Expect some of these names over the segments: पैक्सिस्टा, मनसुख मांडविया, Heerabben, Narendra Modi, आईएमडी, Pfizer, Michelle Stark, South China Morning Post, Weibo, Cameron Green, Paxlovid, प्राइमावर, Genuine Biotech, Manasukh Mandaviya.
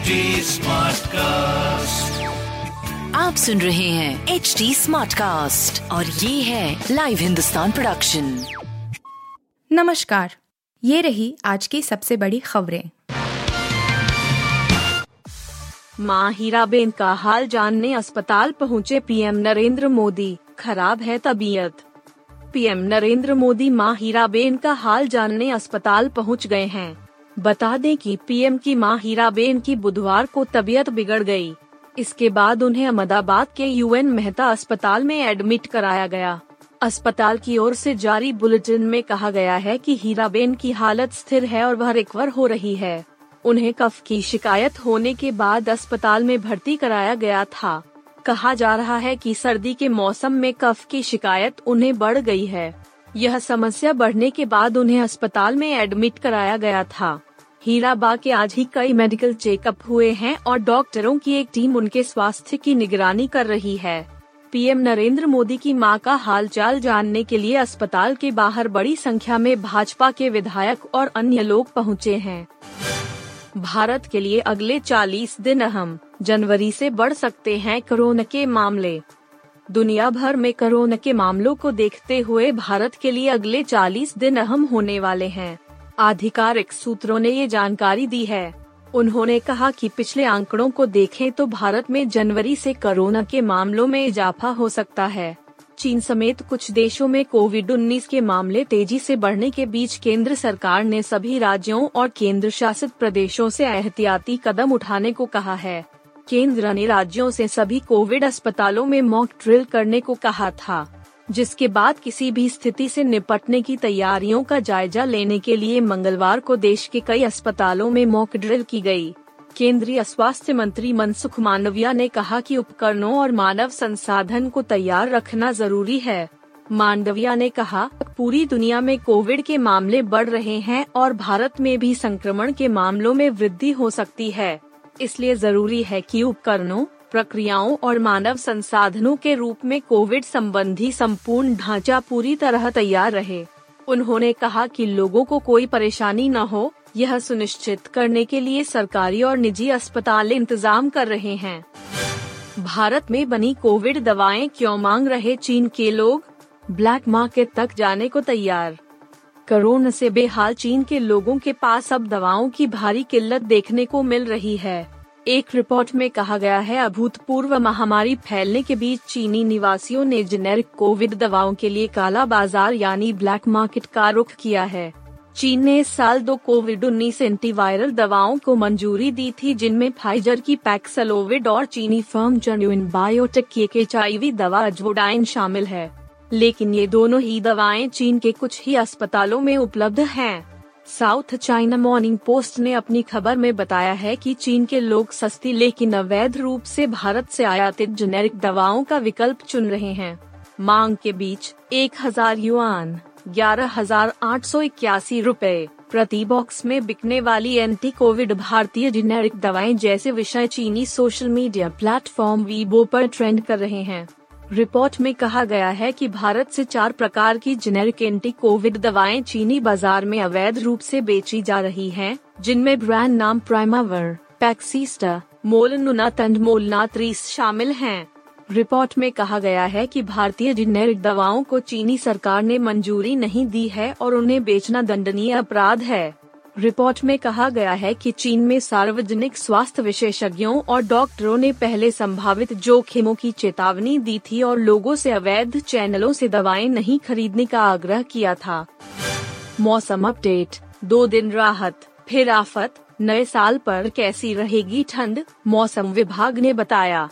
Smart cast, आप सुन रहे हैं HD Smartcast और ये है लाइव हिंदुस्तान प्रोडक्शन। नमस्कार, ये रही आज की सबसे बड़ी खबरें। मां हीराबेन का हाल जानने अस्पताल पहुंचे पीएम नरेंद्र मोदी, खराब है तबीयत। पीएम नरेंद्र मोदी मां हीराबेन का हाल जानने अस्पताल पहुंच गए हैं। बता दें कि पीएम की मां हीराबेन की बुधवार को तबीयत बिगड़ गई। इसके बाद उन्हें अहमदाबाद के UN मेहता अस्पताल में एडमिट कराया गया। अस्पताल की ओर से जारी बुलेटिन में कहा गया है कि हीराबेन की हालत स्थिर है और वह रिकवर हो रही है। उन्हें कफ की शिकायत होने के बाद अस्पताल में भर्ती कराया गया था। कहा जा रहा है कि सर्दी के मौसम में कफ की शिकायत उन्हें बढ़ गई है। यह समस्या बढ़ने के बाद उन्हें अस्पताल में एडमिट कराया गया था। हीराबा के आज ही कई मेडिकल चेकअप हुए हैं और डॉक्टरों की एक टीम उनके स्वास्थ्य की निगरानी कर रही है। पीएम नरेंद्र मोदी की मां का हालचाल जानने के लिए अस्पताल के बाहर बड़ी संख्या में भाजपा के विधायक और अन्य लोग पहुंचे हैं। भारत के लिए अगले 40 दिन अहम, जनवरी से बढ़ सकते हैं कोरोना के मामले। दुनिया भर में कोरोना के मामलों को देखते हुए भारत के लिए अगले 40 दिन अहम होने वाले हैं। आधिकारिक सूत्रों ने ये जानकारी दी है। उन्होंने कहा कि पिछले आंकड़ों को देखें तो भारत में जनवरी से कोरोना के मामलों में इजाफा हो सकता है। चीन समेत कुछ देशों में कोविड-19 के मामले तेजी से बढ़ने के बीच केंद्र सरकार ने सभी राज्यों और केंद्र शासित प्रदेशों से एहतियाती कदम उठाने को कहा है। केंद्र ने राज्यों से सभी कोविड अस्पतालों में मॉक ड्रिल करने को कहा था, जिसके बाद किसी भी स्थिति से निपटने की तैयारियों का जायजा लेने के लिए मंगलवार को देश के कई अस्पतालों में मॉक ड्रिल की गई। केंद्रीय स्वास्थ्य मंत्री मनसुख मांडविया ने कहा कि उपकरणों और मानव संसाधन को तैयार रखना जरूरी है। मांडविया ने कहा, पूरी दुनिया में कोविड के मामले बढ़ रहे हैं और भारत में भी संक्रमण के मामलों में वृद्धि हो सकती है, इसलिए जरूरी है कि उपकरणों, प्रक्रियाओं और मानव संसाधनों के रूप में कोविड संबंधी संपूर्ण ढांचा पूरी तरह तैयार रहे। उन्होंने कहा कि लोगों को कोई परेशानी न हो, यह सुनिश्चित करने के लिए सरकारी और निजी अस्पताल इंतजाम कर रहे हैं। भारत में बनी कोविड दवाएं क्यों मांग रहे चीन के लोग, ब्लैक मार्केट तक जाने को तैयार। कोरोना से बेहाल चीन के लोगों के पास अब दवाओं की भारी किल्लत देखने को मिल रही है। एक रिपोर्ट में कहा गया है, अभूतपूर्व महामारी फैलने के बीच चीनी निवासियों ने जेनेरिक कोविड दवाओं के लिए काला बाजार यानी ब्लैक मार्केट का रुख किया है। चीन ने इस साल 2 कोविड-19 एंटीवायरल दवाओं को मंजूरी दी थी, जिनमें फाइजर की पैक्सलोविड और चीनी फर्म जेन्युइन बायोटेक की एक HIV दवा अजवुडाइन शामिल है, लेकिन ये दोनों ही दवाएं चीन के कुछ ही अस्पतालों में उपलब्ध हैं। साउथ चाइना मॉर्निंग पोस्ट ने अपनी खबर में बताया है कि चीन के लोग सस्ती लेकिन अवैध रूप से भारत से आयातित जेनेरिक दवाओं का विकल्प चुन रहे हैं। मांग के बीच 1000 युआन ₹11,881 प्रति बॉक्स में बिकने वाली एंटी कोविड भारतीय जेनेरिक दवाएं जैसे विषय चीनी सोशल मीडिया प्लेटफॉर्म वीबो पर ट्रेंड कर रहे हैं। रिपोर्ट में कहा गया है कि भारत से 4 प्रकार की जेनेरिक एंटी कोविड दवाएं चीनी बाजार में अवैध रूप से बेची जा रही हैं, जिनमें ब्रांड नाम प्राइमावर, पैक्सिस्टा, मोलनुनाथ एंड मोलनात्रीस शामिल हैं। रिपोर्ट में कहा गया है कि भारतीय जेनेरिक दवाओं को चीनी सरकार ने मंजूरी नहीं दी है और उन्हें बेचना दंडनीय अपराध है। रिपोर्ट में कहा गया है कि चीन में सार्वजनिक स्वास्थ्य विशेषज्ञों और डॉक्टरों ने पहले संभावित जोखिमों की चेतावनी दी थी और लोगों से अवैध चैनलों से दवाएं नहीं खरीदने का आग्रह किया था। मौसम अपडेट, 2 दिन राहत फिर आफत, नए साल पर कैसी रहेगी ठंड, मौसम विभाग ने बताया।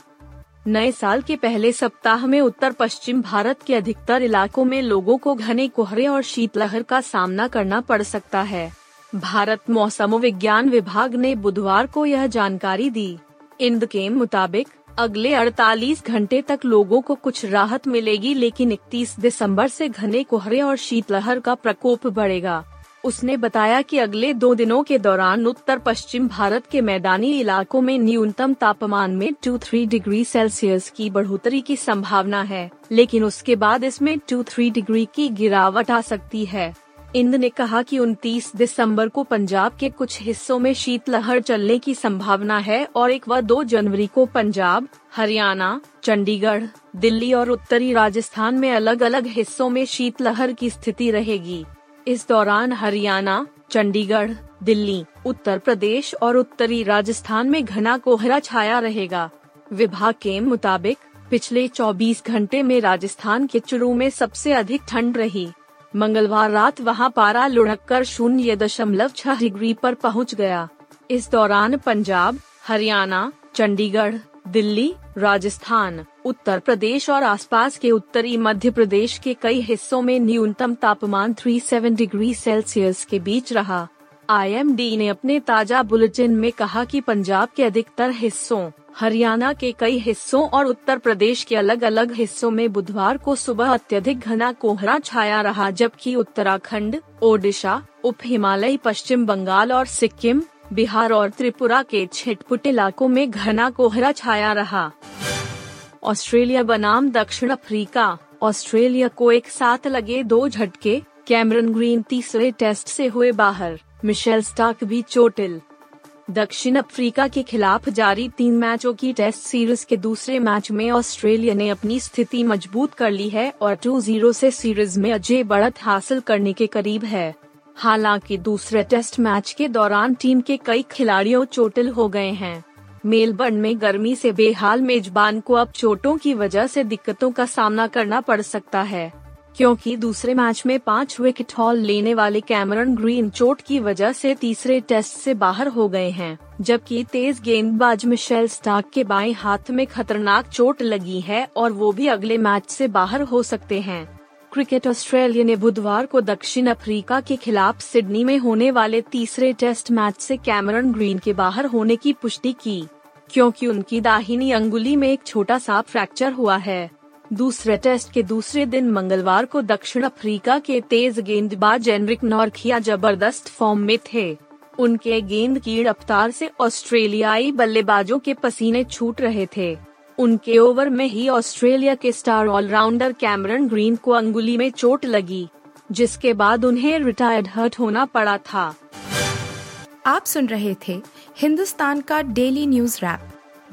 नए साल के पहले सप्ताह में उत्तर पश्चिम भारत के अधिकतर इलाकों में लोगों को घने कोहरे और शीतलहर का सामना करना पड़ सकता है। भारत मौसम विज्ञान विभाग ने बुधवार को यह जानकारी दी। इंद के मुताबिक अगले 48 घंटे तक लोगों को कुछ राहत मिलेगी, लेकिन 31 दिसंबर से घने कोहरे और शीतलहर का प्रकोप बढ़ेगा। उसने बताया कि अगले 2 दिनों के दौरान उत्तर पश्चिम भारत के मैदानी इलाकों में न्यूनतम तापमान में 2-3 डिग्री सेल्सियस की बढ़ोतरी की संभावना है, लेकिन उसके बाद इसमें 2-3 डिग्री की गिरावट आ सकती है। इंद ने कहा कि 29 दिसंबर को पंजाब के कुछ हिस्सों में शीतलहर चलने की संभावना है और 1 व 2 जनवरी को पंजाब, हरियाणा, चंडीगढ़, दिल्ली और उत्तरी राजस्थान में अलग अलग हिस्सों में शीतलहर की स्थिति रहेगी। इस दौरान हरियाणा, चंडीगढ़, दिल्ली, उत्तर प्रदेश और उत्तरी राजस्थान में घना कोहरा छाया रहेगा। विभाग के मुताबिक पिछले 24 घंटे में राजस्थान के चूरू में सबसे अधिक ठंड रही। मंगलवार रात वहां पारा लुढ़ककर 0.6 डिग्री पर पहुंच गया। इस दौरान पंजाब, हरियाणा, चंडीगढ़, दिल्ली, राजस्थान, उत्तर प्रदेश और आसपास के उत्तरी मध्य प्रदेश के कई हिस्सों में न्यूनतम तापमान 37 डिग्री सेल्सियस के बीच रहा। आईएमडी ने अपने ताजा बुलेटिन में कहा कि पंजाब के अधिकतर हिस्सों, हरियाणा के कई हिस्सों और उत्तर प्रदेश के अलग अलग हिस्सों में बुधवार को सुबह अत्यधिक घना कोहरा छाया रहा, जबकि उत्तराखंड, ओडिशा, उप हिमालयी पश्चिम बंगाल और सिक्किम, बिहार और त्रिपुरा के छिटपुट इलाकों में घना कोहरा छाया रहा। ऑस्ट्रेलिया बनाम दक्षिण अफ्रीका, ऑस्ट्रेलिया को एक साथ लगे 2 झटके, कैमरन ग्रीन तीसरे टेस्ट से हुए बाहर, मिशेल स्टार्क भी चोटिल। दक्षिण अफ्रीका के खिलाफ जारी 3 मैचों की टेस्ट सीरीज के दूसरे मैच में ऑस्ट्रेलिया ने अपनी स्थिति मजबूत कर ली है और 2-0 से सीरीज में अजय बढ़त हासिल करने के करीब है। हालांकि दूसरे टेस्ट मैच के दौरान टीम के कई खिलाड़ियों चोटिल हो गए हैं। मेलबर्न में गर्मी से बेहाल मेजबान को अब चोटों की वजह से दिक्कतों का सामना करना पड़ सकता है, क्योंकि दूसरे मैच में 5 विकेट हॉल लेने वाले कैमरन ग्रीन चोट की वजह से तीसरे टेस्ट से बाहर हो गए हैं, जबकि तेज गेंदबाज मिशेल स्टार्क के बाएं हाथ में खतरनाक चोट लगी है और वो भी अगले मैच से बाहर हो सकते हैं। क्रिकेट ऑस्ट्रेलिया ने बुधवार को दक्षिण अफ्रीका के खिलाफ सिडनी में होने वाले तीसरे टेस्ट मैच से कैमरन ग्रीन के बाहर होने की पुष्टि की, क्योंकि उनकी दाहिनी अंगुली में एक छोटा सा फ्रैक्चर हुआ है। दूसरे टेस्ट के दूसरे दिन मंगलवार को दक्षिण अफ्रीका के तेज गेंदबाज जेनेरिक नॉर्किया जबरदस्त फॉर्म में थे। उनके गेंद की रफ्तार से ऑस्ट्रेलियाई बल्लेबाजों के पसीने छूट रहे थे। उनके ओवर में ही ऑस्ट्रेलिया के स्टार ऑलराउंडर कैमरन ग्रीन को अंगुली में चोट लगी, जिसके बाद उन्हें रिटायर्ड हर्ट होना पड़ा था। आप सुन रहे थे हिंदुस्तान का डेली न्यूज रैप,